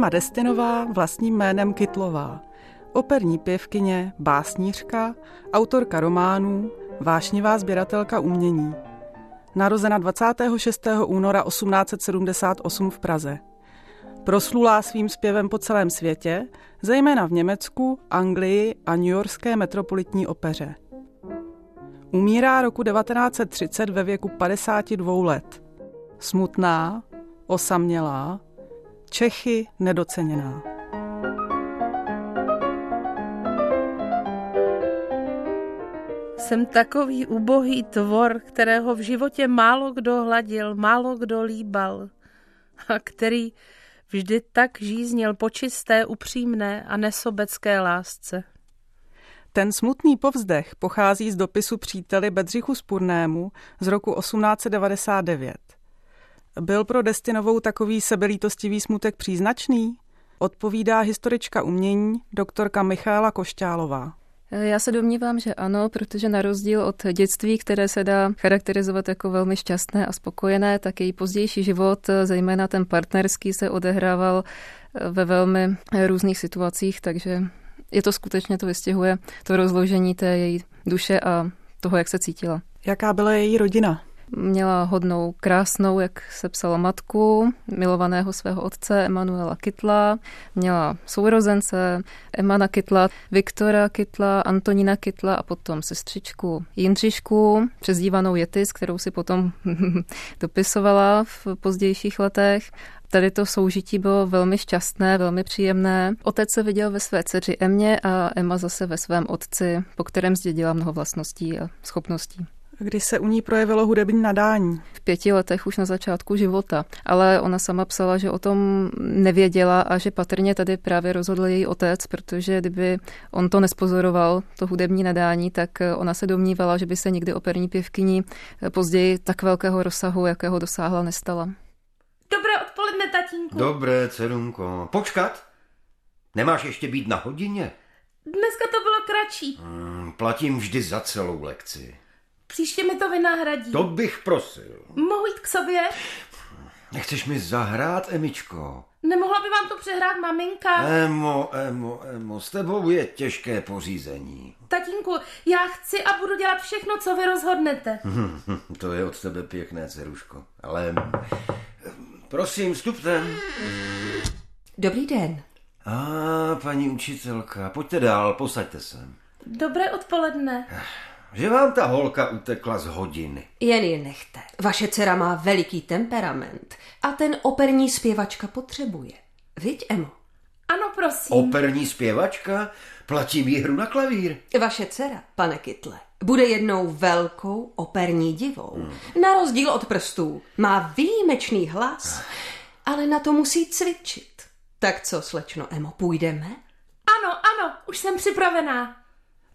Emma Destinová, vlastním jménem Kytlová. Operní pěvkyně, básnířka, autorka románů, vášnivá sběratelka umění. Narozena 26. února 1878 v Praze. Proslulá svým zpěvem po celém světě, zejména v Německu, Anglii a newyorské metropolitní opeře. Umírá roku 1930 ve věku 52 let. Smutná, osamělá, Čechy nedoceněná. Jsem takový ubohý tvor, kterého v životě málo kdo hladil, málo kdo líbal a který vždy tak žíznil po čisté, upřímné a nesobecké lásce. Ten smutný povzdech pochází z dopisu příteli Bedřichu Spurnému z roku 1899. Byl pro Destinovou takový sebelítostivý smutek příznačný? Odpovídá historička umění, doktorka Michaela Košťálová. Já se domnívám, že ano, protože na rozdíl od dětství, které se dá charakterizovat jako velmi šťastné a spokojené, tak její pozdější život, zejména ten partnerský, se odehrával ve velmi různých situacích, takže je to skutečně, to vystihuje to rozložení té její duše a toho, jak se cítila. Jaká byla její rodina? Měla hodnou, krásnou, jak se psala, matku, milovaného svého otce Emanuela Kytla, měla sourozence Emana Kytla, Viktora Kytla, Antonína Kytla a potom sestřičku Jindřišku, přezdívanou Jetis, kterou si potom dopisovala v pozdějších letech. Tady to soužití bylo velmi šťastné, velmi příjemné. Otec se viděl ve své dceři Emě a Emma zase ve svém otci, po kterém zdědila mnoho vlastností a schopností. Kdy se u ní projevilo hudební nadání? V 5 letech už na začátku života, ale ona sama psala, že o tom nevěděla a že patrně tady právě rozhodl její otec, protože kdyby on to nespozoroval, to hudební nadání, tak ona se domnívala, že by se nikdy operní pěvkyní později tak velkého rozsahu, jakého dosáhla, nestala. Dobré odpoledne, tatínku. Dobré, dcerunko. Počkat, nemáš ještě být na hodině? Dneska to bylo kratší. Platím vždy za celou lekci. Příště mi to vynahradí. To bych prosil. Mohu jít k sobě? Nechceš mi zahrát, Emičko? Nemohla by vám to přehrát maminka? Emo, s tebou je těžké pořízení. Tatínku, já chci a budu dělat všechno, co vy rozhodnete. To je od tebe pěkné, dceruško. Ale prosím, vstupte. Dobrý den. Paní učitelka, pojďte dál, posaďte se. Dobré odpoledne. Že vám ta holka utekla z hodiny. Jen ji nechte. Vaše dcera má veliký temperament a ten operní zpěvačka potřebuje. Viď, Emo? Ano, prosím. Operní zpěvačka? Platím jí hru na klavír. Vaše dcera, pane Kytle, bude jednou velkou operní divou. Na rozdíl od prstů. Má výjimečný hlas, ale na to musí cvičit. Tak co, slečno Emo, půjdeme? Ano, už jsem připravená.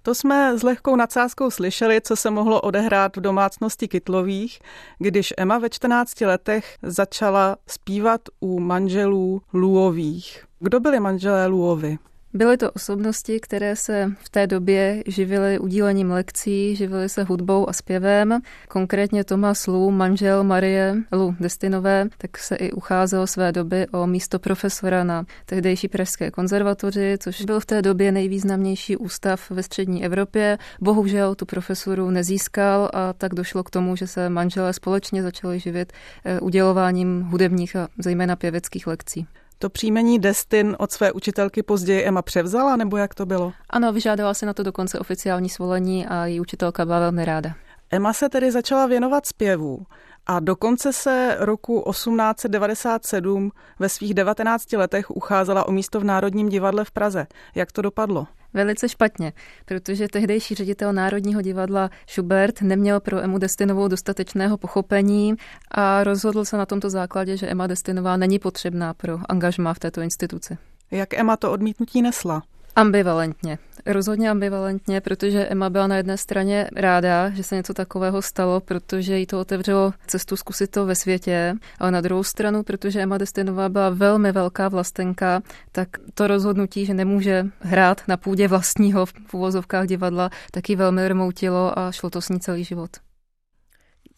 To jsme s lehkou nadsázkou slyšeli, co se mohlo odehrát v domácnosti Kytlových, když Emma ve 14 letech začala zpívat u manželů Luových. Kdo byli manželé Luovi? Byly to osobnosti, které se v té době živily udílením lekcí, živily se hudbou a zpěvem. Konkrétně Thomas Lu, manžel Marie Lu Destinové, tak se i ucházel své doby o místo profesora na tehdejší pražské konzervatoři, což byl v té době nejvýznamnější ústav ve střední Evropě. Bohužel tu profesuru nezískal a tak došlo k tomu, že se manželé společně začali živit udělováním hudebních a zejména pěveckých lekcí. To příjmení Destin od své učitelky později Emma převzala, nebo jak to bylo? Ano, vyžádala si na to dokonce oficiální svolení a její učitelka byla velmi ráda. Emma se tedy začala věnovat zpěvu a dokonce se roku 1897 ve svých 19 letech ucházela o místo v Národním divadle v Praze. Jak to dopadlo? Velice špatně, protože tehdejší ředitel Národního divadla Schubert neměl pro Emu Destinovou dostatečného pochopení a rozhodl se na tomto základě, že Emma Destinová není potřebná pro angažmá v této instituci. Jak Emma to odmítnutí nesla? Ambivalentně. Rozhodně ambivalentně, protože Emma byla na jedné straně ráda, že se něco takového stalo, protože jí to otevřelo cestu zkusit to ve světě, ale na druhou stranu, protože Emma Destinová byla velmi velká vlastenka, tak to rozhodnutí, že nemůže hrát na půdě vlastního v uvozovkách divadla, tak ji velmi rmoutilo a šlo to s ní celý život.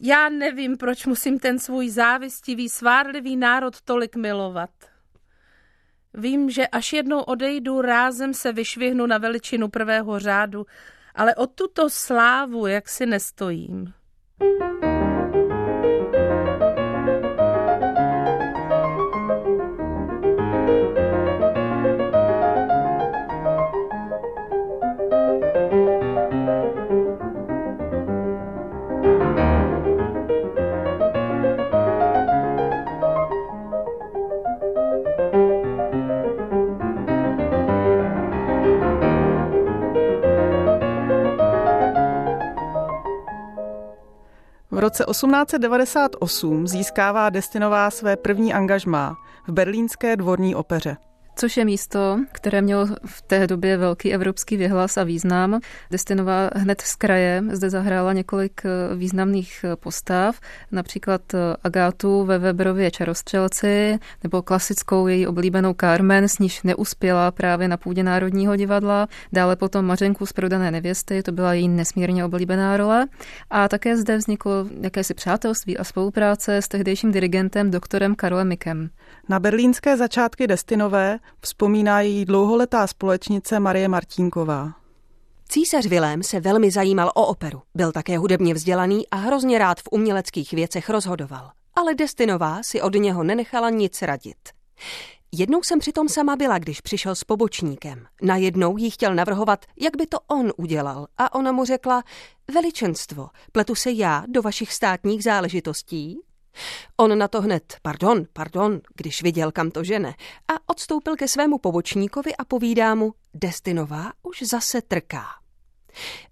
Já nevím, proč musím ten svůj závistivý, svárlivý národ tolik milovat. Vím, že až jednou odejdu, rázem se vyšvihnu na veličinu prvého řádu, ale o tuto slávu jaksi nestojím. V roce 1898 získává Destinová své první angažmá v berlínské dvorní opeře. Což je místo, které mělo v té době velký evropský věhlas a význam. Destinová hned z kraje zde zahrála několik významných postav, například Agátu ve Weberově Čarostřelci, nebo klasickou její oblíbenou Carmen, s níž neuspěla právě na půdě Národního divadla. Dále potom Mařenku z Prodané nevěsty, to byla její nesmírně oblíbená role. A také zde vzniklo jakési přátelství a spolupráce s tehdejším dirigentem doktorem Karlem Mickem. Na berlínské začátky Destinové vzpomíná její dlouholetá společnice Marie Martínková. Císař Vilém se velmi zajímal o operu, byl také hudebně vzdělaný a hrozně rád v uměleckých věcech rozhodoval. Ale Destinová si od něho nenechala nic radit. Jednou jsem přitom sama byla, když přišel s pobočníkem. Najednou jí chtěl navrhovat, jak by to on udělal, a ona mu řekla: Veličenstvo, pletu se já do vašich státních záležitostí? On na to hned pardon, když viděl, kam to žene, a odstoupil ke svému pobočníkovi a povídá mu: Destinová už zase trká.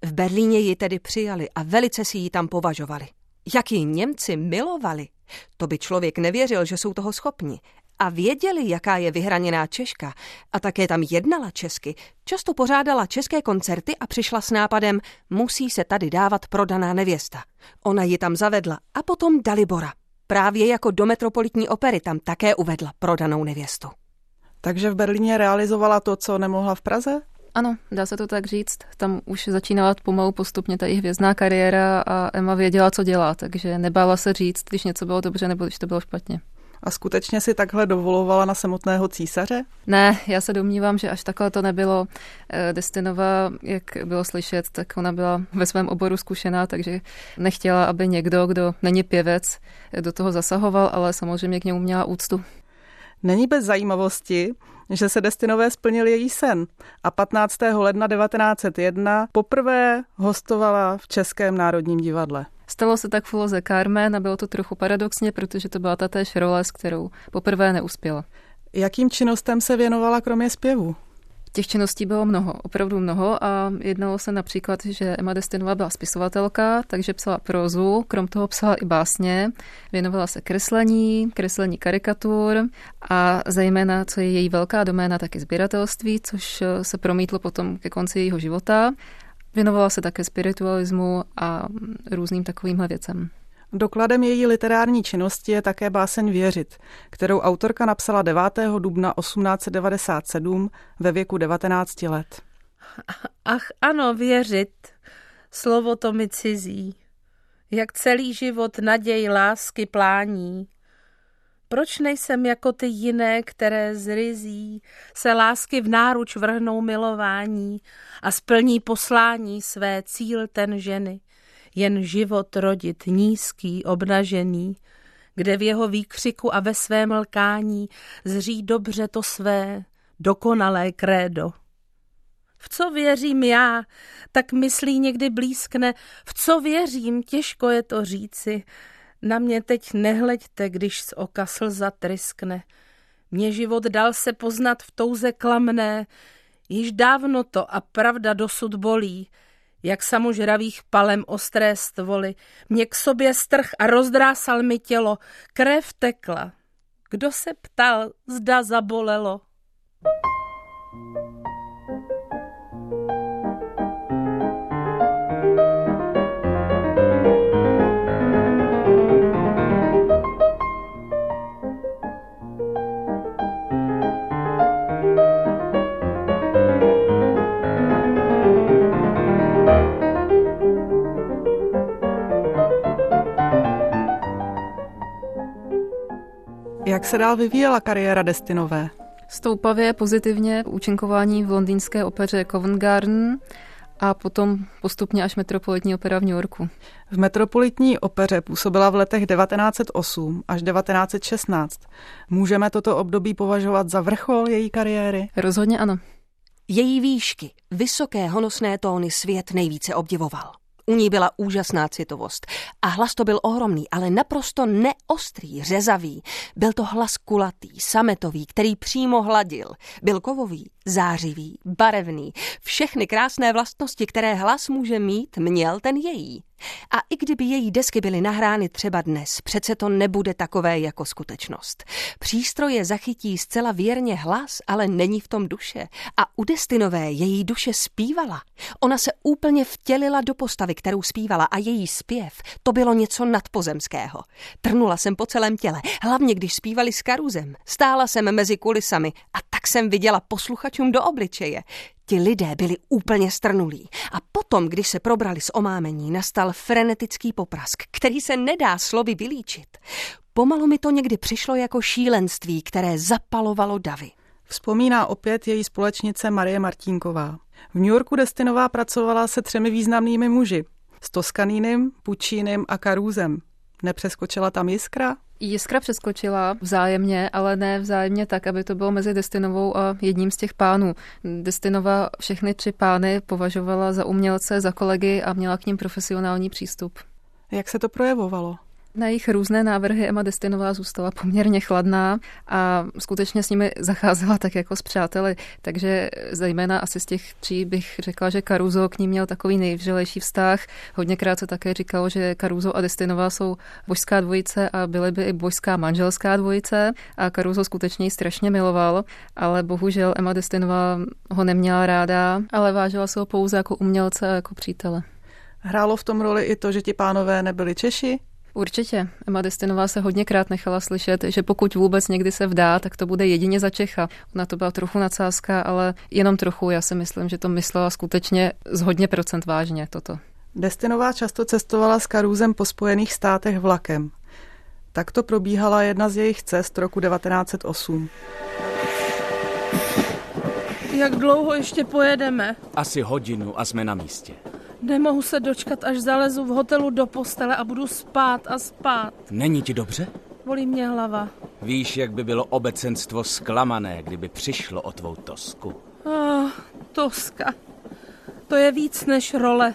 V Berlíně ji tedy přijali a velice si ji tam považovali. Jak ji Němci milovali, to by člověk nevěřil, že jsou toho schopni. A věděli, jaká je vyhraněná Češka, a také tam jednala česky, často pořádala české koncerty a přišla s nápadem: musí se tady dávat Prodaná nevěsta. Ona ji tam zavedla a potom Dalibora. Právě jako do Metropolitní opery tam také uvedla Prodanou nevěstu. Takže v Berlíně realizovala to, co nemohla v Praze? Ano, dá se to tak říct. Tam už začínala pomalu postupně ta její hvězdná kariéra a Emma věděla, co dělá, takže nebála se říct, když něco bylo dobře nebo když to bylo špatně. A skutečně si takhle dovolovala na samotného císaře? Ne, já se domnívám, že až takhle to nebylo. Destinová, jak bylo slyšet, tak ona byla ve svém oboru zkušená, takže nechtěla, aby někdo, kdo není pěvec, do toho zasahoval, ale samozřejmě k němu měla úctu. Není bez zajímavosti, že se Destinové splnil její sen a 15. ledna 1901 poprvé hostovala v Českém národním divadle. Stalo se tak v úloze Carmen a bylo to trochu paradoxně, protože to byla tatéž role, s kterou poprvé neuspěla. Jakým činnostem se věnovala kromě zpěvu? Těch činností bylo mnoho, opravdu mnoho, a jednalo se například, že Emma Destinová byla spisovatelka, takže psala prózu, krom toho psala i básně, věnovala se kreslení karikatur a zejména, co je její velká doména, taky sběratelství, což se promítlo potom ke konci jejího života. Věnovala se také spiritualismu a různým takovýmhle věcem. Dokladem její literární činnosti je také báseň Věřit, kterou autorka napsala 9. dubna 1897 ve věku 19 let. Ach ano, věřit, slovo to mi cizí, jak celý život naděj lásky plání. Proč nejsem jako ty jiné, které z ryzí se lásky v náruč vrhnou milování a splní poslání své cíl ten ženy, jen život rodit nízký, obnažený, kde v jeho výkřiku a ve svém lkání zří dobře to své dokonalé krédo. V co věřím já, tak myslí někdy blízkne, v co věřím, těžko je to říci. Na mě teď nehleďte, když z oka slza tryskne. Mně život dal se poznat v touze klamné, již dávno to a pravda dosud bolí, jak samožravých palem ostré stvoly. Mě k sobě strh a rozdrásal mi tělo, krev tekla. Kdo se ptal, zda zabolelo? Jak se dál vyvíjela kariéra Destinové? Stoupavě pozitivně účinkování v londýnské opeře Covent Garden a potom postupně až Metropolitní opera v New Yorku. V Metropolitní opeře působila v letech 1908 až 1916. Můžeme toto období považovat za vrchol její kariéry? Rozhodně ano. Její výšky, vysoké honosné tóny svět nejvíce obdivoval. U ní byla úžasná citovost a hlas to byl ohromný, ale naprosto neostrý, řezavý. Byl to hlas kulatý, sametový, který přímo hladil. Byl kovový, zářivý, barevný. Všechny krásné vlastnosti, které hlas může mít, měl ten její. A i kdyby její desky byly nahrány třeba dnes, přece to nebude takové jako skutečnost. Přístroje zachytí zcela věrně hlas, ale není v tom duše. A u Destinové její duše zpívala. Ona se úplně vtělila do postavy, kterou zpívala, a její zpěv, to bylo něco nadpozemského. Trnula jsem po celém těle, hlavně když zpívali s Karuzem. Stála jsem mezi kulisami a tak jsem viděla posluchačům do obličeje. Ti lidé byli úplně strnulí a potom, když se probrali z omámení, nastal frenetický poprask, který se nedá slovy vylíčit. Pomalu mi to někdy přišlo jako šílenství, které zapalovalo davy. Vzpomíná opět její společnice Marie Martínková. V New Yorku Destinová pracovala se 3 významnými muži. S Toscaninem, Puccinem a Carusem. Nepřeskočila tam jiskra? Jiskra přeskočila vzájemně, ale ne vzájemně tak, aby to bylo mezi Destinovou a jedním z těch pánů. Destinova všechny 3 pány považovala za umělce, za kolegy a měla k nim profesionální přístup. Jak se to projevovalo? Na jejich různé návrhy Emma Destinová zůstala poměrně chladná a skutečně s nimi zacházela tak jako s přáteli. Takže zejména asi z těch 3 bych řekla, že Caruso k ní měl takový nejvřelejší vztah. Hodněkrát se také říkalo, že Caruso a Destinová jsou božská dvojice a byly by i božská manželská dvojice. A Caruso skutečně ji strašně miloval, ale bohužel Emma Destinová ho neměla ráda, ale vážila se ho pouze jako umělce a jako přítele. Hrálo v tom roli i to, že ti pánové nebyli Češi? Určitě. Emma Destinová se hodněkrát nechala slyšet, že pokud vůbec někdy se vdá, tak to bude jedině za Čecha. Ona to byla trochu nadsázka, ale jenom trochu. Já si myslím, že to myslela skutečně z hodně procent vážně toto. Destinová často cestovala s Carusem po Spojených státech vlakem. Takto probíhala jedna z jejich cest roku 1908. Jak dlouho ještě pojedeme? Asi hodinu a jsme na místě. Nemohu se dočkat, až zalezu v hotelu do postele a budu spát. Není ti dobře? Bolí mě hlava. Víš, jak by bylo obecenstvo zklamané, kdyby přišlo o tvou tosku. Toska. To je víc než role.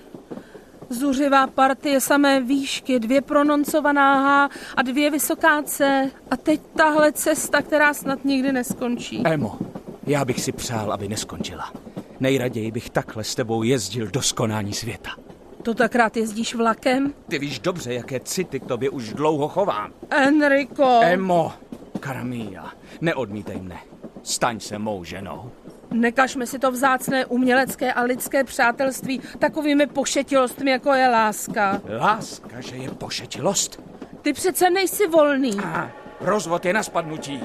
Zuřivá partie samé výšky, 2 prononcovaná H a 2 vysoká C. A teď tahle cesta, která snad nikdy neskončí. Emo, já bych si přál, aby neskončila. Nejraději bych takhle s tebou jezdil do skonání světa. To tak rád jezdíš vlakem? Ty víš dobře, jaké city k tobě už dlouho chovám. Enrico! Emo! Karamia, neodmítej mne. Staň se mou ženou. Nekažme si to vzácné umělecké a lidské přátelství takovými pošetilostmi, jako je láska. Láska, že je pošetilost? Ty přece nejsi volný. Rozvod je na spadnutí.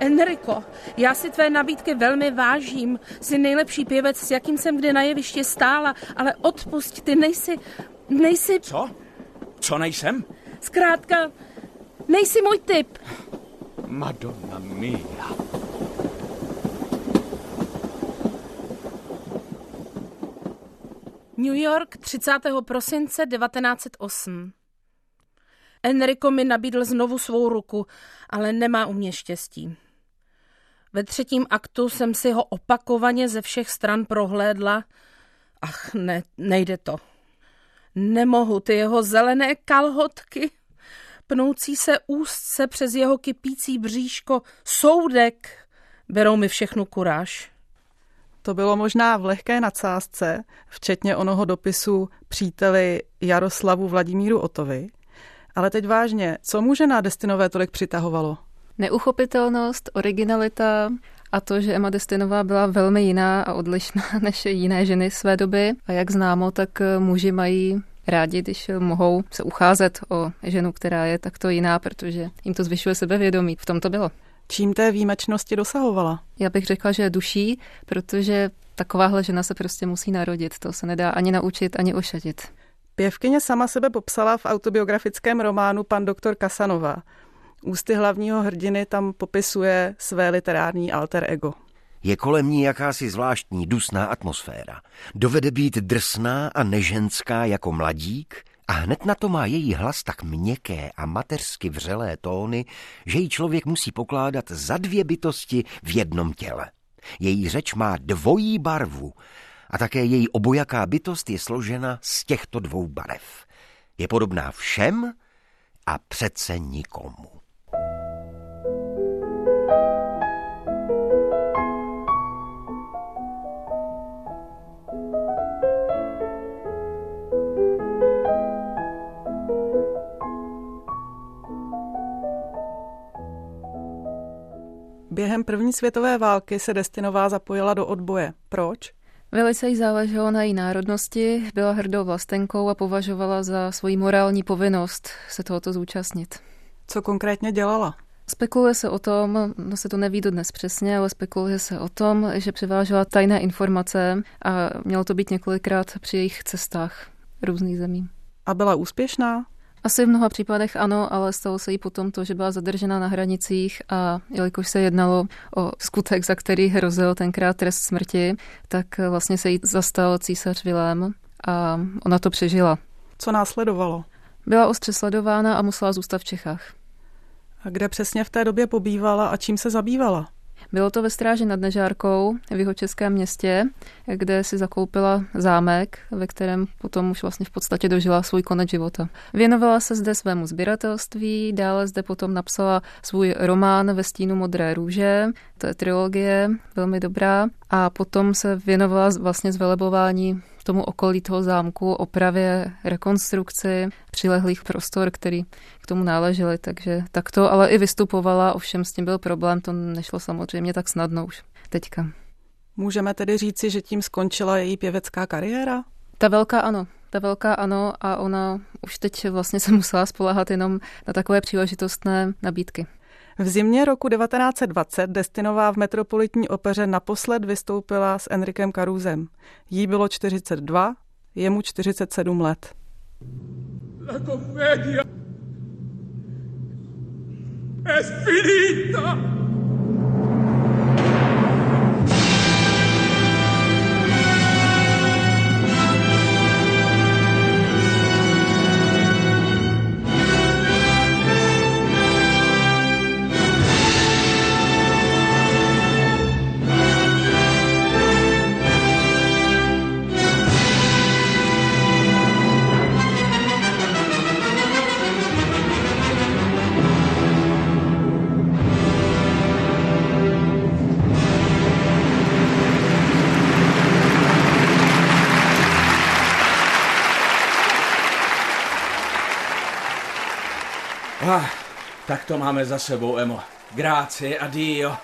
Enrico, já si tvé nabídky velmi vážím. Jsi nejlepší pěvec, s jakým jsem kdy na jevišti stála, ale odpusť, ty nejsi... Co? Co nejsem? Zkrátka, nejsi můj typ. Madonna mia. New York, 30. prosince 1908. Enrico mi nabídl znovu svou ruku, ale nemá u mě štěstí. Ve 3. aktu jsem si ho opakovaně ze všech stran prohlédla. Ach ne, nejde to. Nemohu, ty jeho zelené kalhotky, pnoucí se úzce přes jeho kypící bříško, soudek, berou mi všechnu kuráž. To bylo možná v lehké nadsázce, včetně onoho dopisu příteli Jaroslavu Vladimíru Otovi. Ale teď vážně, co může na Destinové tolik přitahovalo? Neuchopitelnost, originalita a to, že Emma Destinová byla velmi jiná a odlišná než jiné ženy své doby. A jak známo, tak muži mají rádi, když mohou se ucházet o ženu, která je takto jiná, protože jim to zvyšuje sebevědomí. V tom to bylo. Čím té výjimečnosti dosahovala? Já bych řekla, že duší, protože takováhle žena se prostě musí narodit. To se nedá ani naučit, ani ošatit. Pěvkyně sama sebe popsala v autobiografickém románu Pan doktor Casanova. Ústy hlavního hrdiny tam popisuje své literární alter ego. Je kolem ní jakási zvláštní dusná atmosféra. Dovede být drsná a neženská jako mladík a hned na to má její hlas tak měkké a mateřsky vřelé tóny, že ji člověk musí pokládat za dvě bytosti v jednom těle. Její řeč má dvojí barvu a také její obojaká bytost je složena z těchto dvou barev. Je podobná všem a přece nikomu. Během první světové války se Destinová zapojila do odboje. Proč? Velice jí záleželo na její národnosti, byla hrdou vlastenkou a považovala za svoji morální povinnost se tohoto zúčastnit. Co konkrétně dělala? Spekuluje se o tom, no se to neví dodnes přesně, ale spekuluje se o tom, že převážela tajné informace a mělo to být několikrát při jejich cestách různých zemí. A byla úspěšná? Asi v mnoha případech ano, ale stalo se jí potom to, že byla zadržena na hranicích a jelikož se jednalo o skutek, za který hrozil tenkrát trest smrti, tak vlastně se jí zastal císař Vilém a ona to přežila. Co následovalo? Byla ostře sledována a musela zůstat v Čechách. A kde přesně v té době pobývala a čím se zabývala? Bylo to ve Stráži nad Nežárkou v jihočeském městě, kde si zakoupila zámek, ve kterém potom už vlastně v podstatě dožila svůj konec života. Věnovala se zde svému sběratelství, dále zde potom napsala svůj román Ve stínu modré růže, to je trilogie, velmi dobrá, a potom se věnovala vlastně zvelebování tomu okolí toho zámku, opravě, rekonstrukci přilehlých prostor, který k tomu náležely, takže takto, ale i vystupovala, ovšem s tím byl problém, to nešlo samozřejmě tak snadno už teďka. Můžeme tedy říci, že tím skončila její pěvecká kariéra? Ta velká ano a ona už teď vlastně se musela spoléhat jenom na takové příležitostné nabídky. V zimě roku 1920 Destinová v Metropolitní opeře naposled vystoupila s Enrikem Carusem. Jí bylo 42, jemu 47 let. La commedia è finita! Tak to máme za sebou, Emo. Grazie, adio.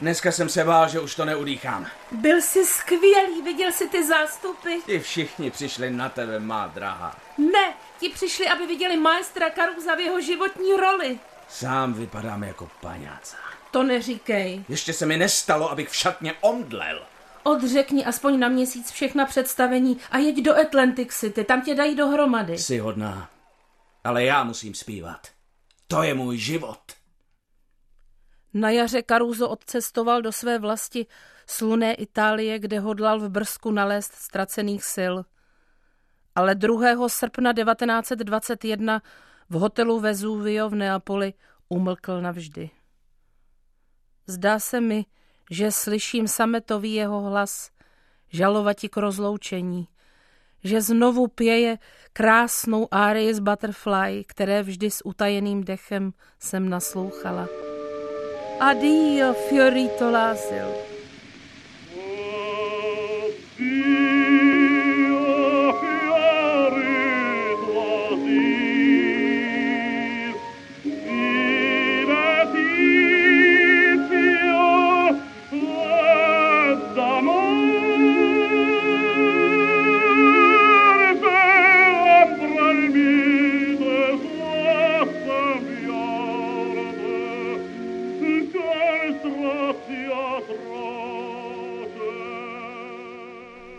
Dneska jsem se bál, že už to neudýchám. Byl jsi skvělý, viděl jsi ty zástupy. Ti všichni přišli na tebe, má drahá. Ne, ti přišli, aby viděli maestra Carusa v jeho životní roli. Sám vypadám jako paňáca. To neříkej. Ještě se mi nestalo, abych v šatně omdlel. Odřekni aspoň na měsíc všechna představení a jeď do Atlantic City, tam tě dají dohromady. Jsi hodná, ale já musím zpívat. To je můj život. Na jaře Caruso odcestoval do své vlasti slunné Itálie, kde hodlal v brzku nalézt ztracených sil. Ale 2. srpna 1921 v hotelu Vesuvio v Neapoli umlkl navždy. Zdá se mi, že slyším sametový jeho hlas, žalovati k rozloučení, že znovu pěje krásnou árii z Butterfly, které vždy s utajeným dechem jsem naslouchala. Addio, fiorito l'asilo.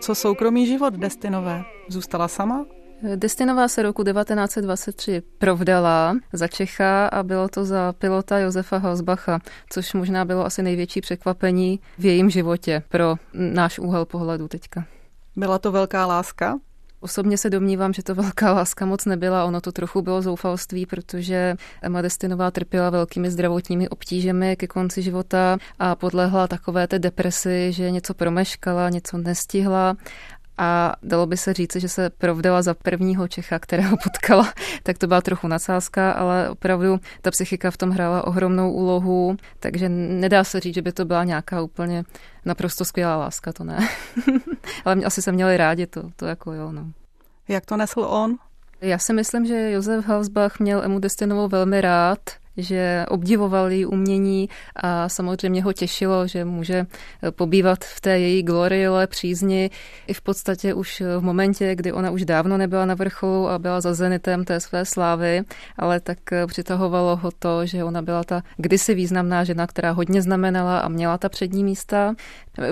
Co soukromý život Destinové? Zůstala sama? Destinová se roku 1923 provdala za Čecha a bylo to za pilota Josefa Halsbacha, což možná bylo asi největší překvapení v jejím životě pro náš úhel pohledu teďka. Byla to velká láska? Osobně se domnívám, že to velká láska moc nebyla, ono to trochu bylo zoufalství, protože Emma Destinová trpěla velkými zdravotními obtížemi ke konci života a podlehla takové té depresi, že něco promeškala, něco nestihla. A dalo by se říct, že se provdala za prvního Čecha, kterého potkala, tak to byla trochu nadsázka, ale opravdu ta psychika v tom hrála ohromnou úlohu, takže nedá se říct, že by to byla nějaká úplně naprosto skvělá láska, to ne. Ale asi se měli rádi, to jako jo, no. Jak to nesl on? Já si myslím, že Josef Halsbach měl Emu Destinovou velmi rád, že obdivoval její umění a samozřejmě ho těšilo, že může pobývat v té její glorile přízni i v podstatě už v momentě, kdy ona už dávno nebyla na vrcholu a byla za zenitem té své slávy, ale tak přitahovalo ho to, že ona byla ta kdysi významná žena, která hodně znamenala a měla ta přední místa.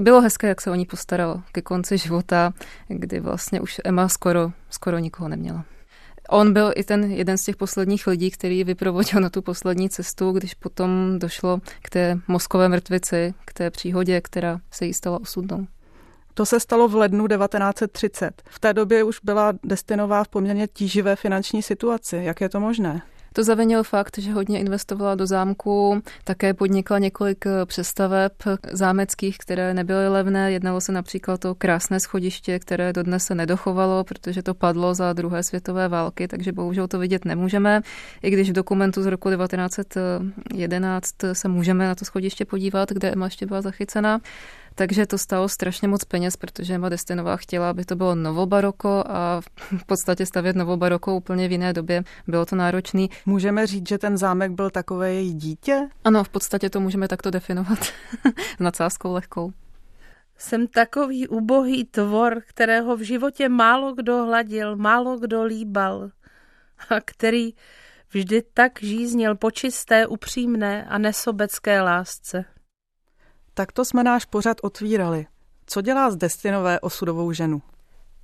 Bylo hezké, jak se o ní postaralo ke konci života, kdy vlastně už Emma skoro nikoho neměla. On byl i ten jeden z těch posledních lidí, který vyprovodil na tu poslední cestu, když potom došlo k té mozkové mrtvici, k té příhodě, která se jí stala osudnou. To se stalo v lednu 1930. V té době už byla Destinová v poměrně tíživé finanční situaci. Jak je to možné? To zavinil fakt, že hodně investovala do zámku, také podnikla několik přestaveb zámeckých, které nebyly levné. Jednalo se například o krásné schodiště, které dodnes se nedochovalo, protože to padlo za druhé světové války, takže bohužel to vidět nemůžeme. I když v dokumentu z roku 1911 se můžeme na to schodiště podívat, kde Emma ještě byla zachycena. Takže to stálo strašně moc peněz, protože Emma Destinová chtěla, aby to bylo novobaroko a v podstatě stavět novobaroko úplně v jiné době. Bylo to náročné. Můžeme říct, že ten zámek byl takové její dítě? Ano, v podstatě to můžeme takto definovat. S nadsázkou lehkou. Jsem takový ubohý tvor, kterého v životě málo kdo hladil, málo kdo líbal a který vždy tak žíznil po čisté, upřímné a nesobecké lásce. Takto jsme náš pořad otvírali. Co dělá z Destinové osudovou ženu?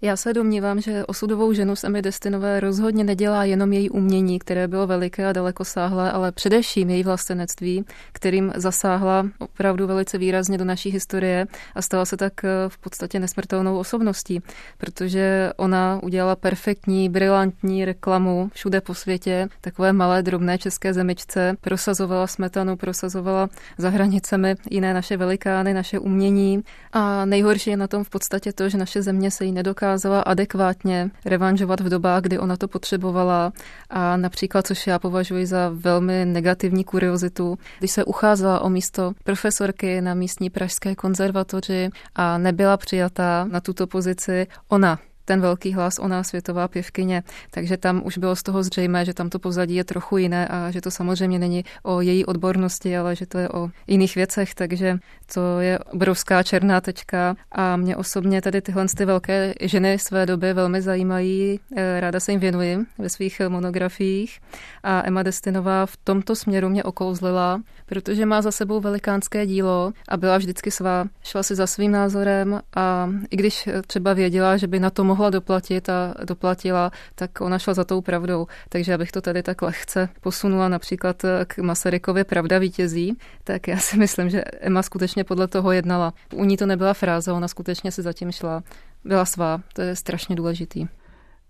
Já se domnívám, že osudovou ženu z Emmy Destinové rozhodně nedělá jenom její umění, které bylo veliké a dalekosáhlé, ale především její vlastenectví, kterým zasáhla opravdu velice výrazně do naší historie a stala se tak v podstatě nesmrtelnou osobností, protože ona udělala perfektní, brilantní reklamu všude po světě, takové malé, drobné české zemičce, prosazovala smetanu, prosazovala za hranicemi jiné naše velikány, naše umění a nejhorší je na tom v podstatě to, že naše země se jí nedokázala adekvátně revanžovat v dobách, kdy ona to potřebovala a například, což já považuji za velmi negativní kuriozitu, když se ucházela o místo profesorky na místní pražské konzervatoři a nebyla přijatá na tuto pozici ona, ten velký hlas, ona světová pěvkyně. Takže tam už bylo z toho zřejmé, že tam to pozadí je trochu jiné a že to samozřejmě není o její odbornosti, ale že to je o jiných věcech, takže to je obrovská černá tečka a mě osobně tady tyhle ty velké ženy své doby velmi zajímají, ráda se jim věnuji ve svých monografiích a Emma Destinová v tomto směru mě okouzlila, protože má za sebou velikánské dílo a byla vždycky svá, šla si za svým názorem a i když třeba věděla, že by na to mohla doplatit a doplatila, tak ona šla za tou pravdou. Takže abych to tady tak lehce posunula například k Masarykově Pravda vítězí, tak já si myslím, že Emma skutečně podle toho jednala. U ní to nebyla fráze, ona skutečně si zatím šla. Byla svá, to je strašně důležitý.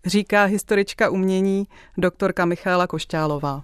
Říká historička umění doktorka Michaela Košťálová.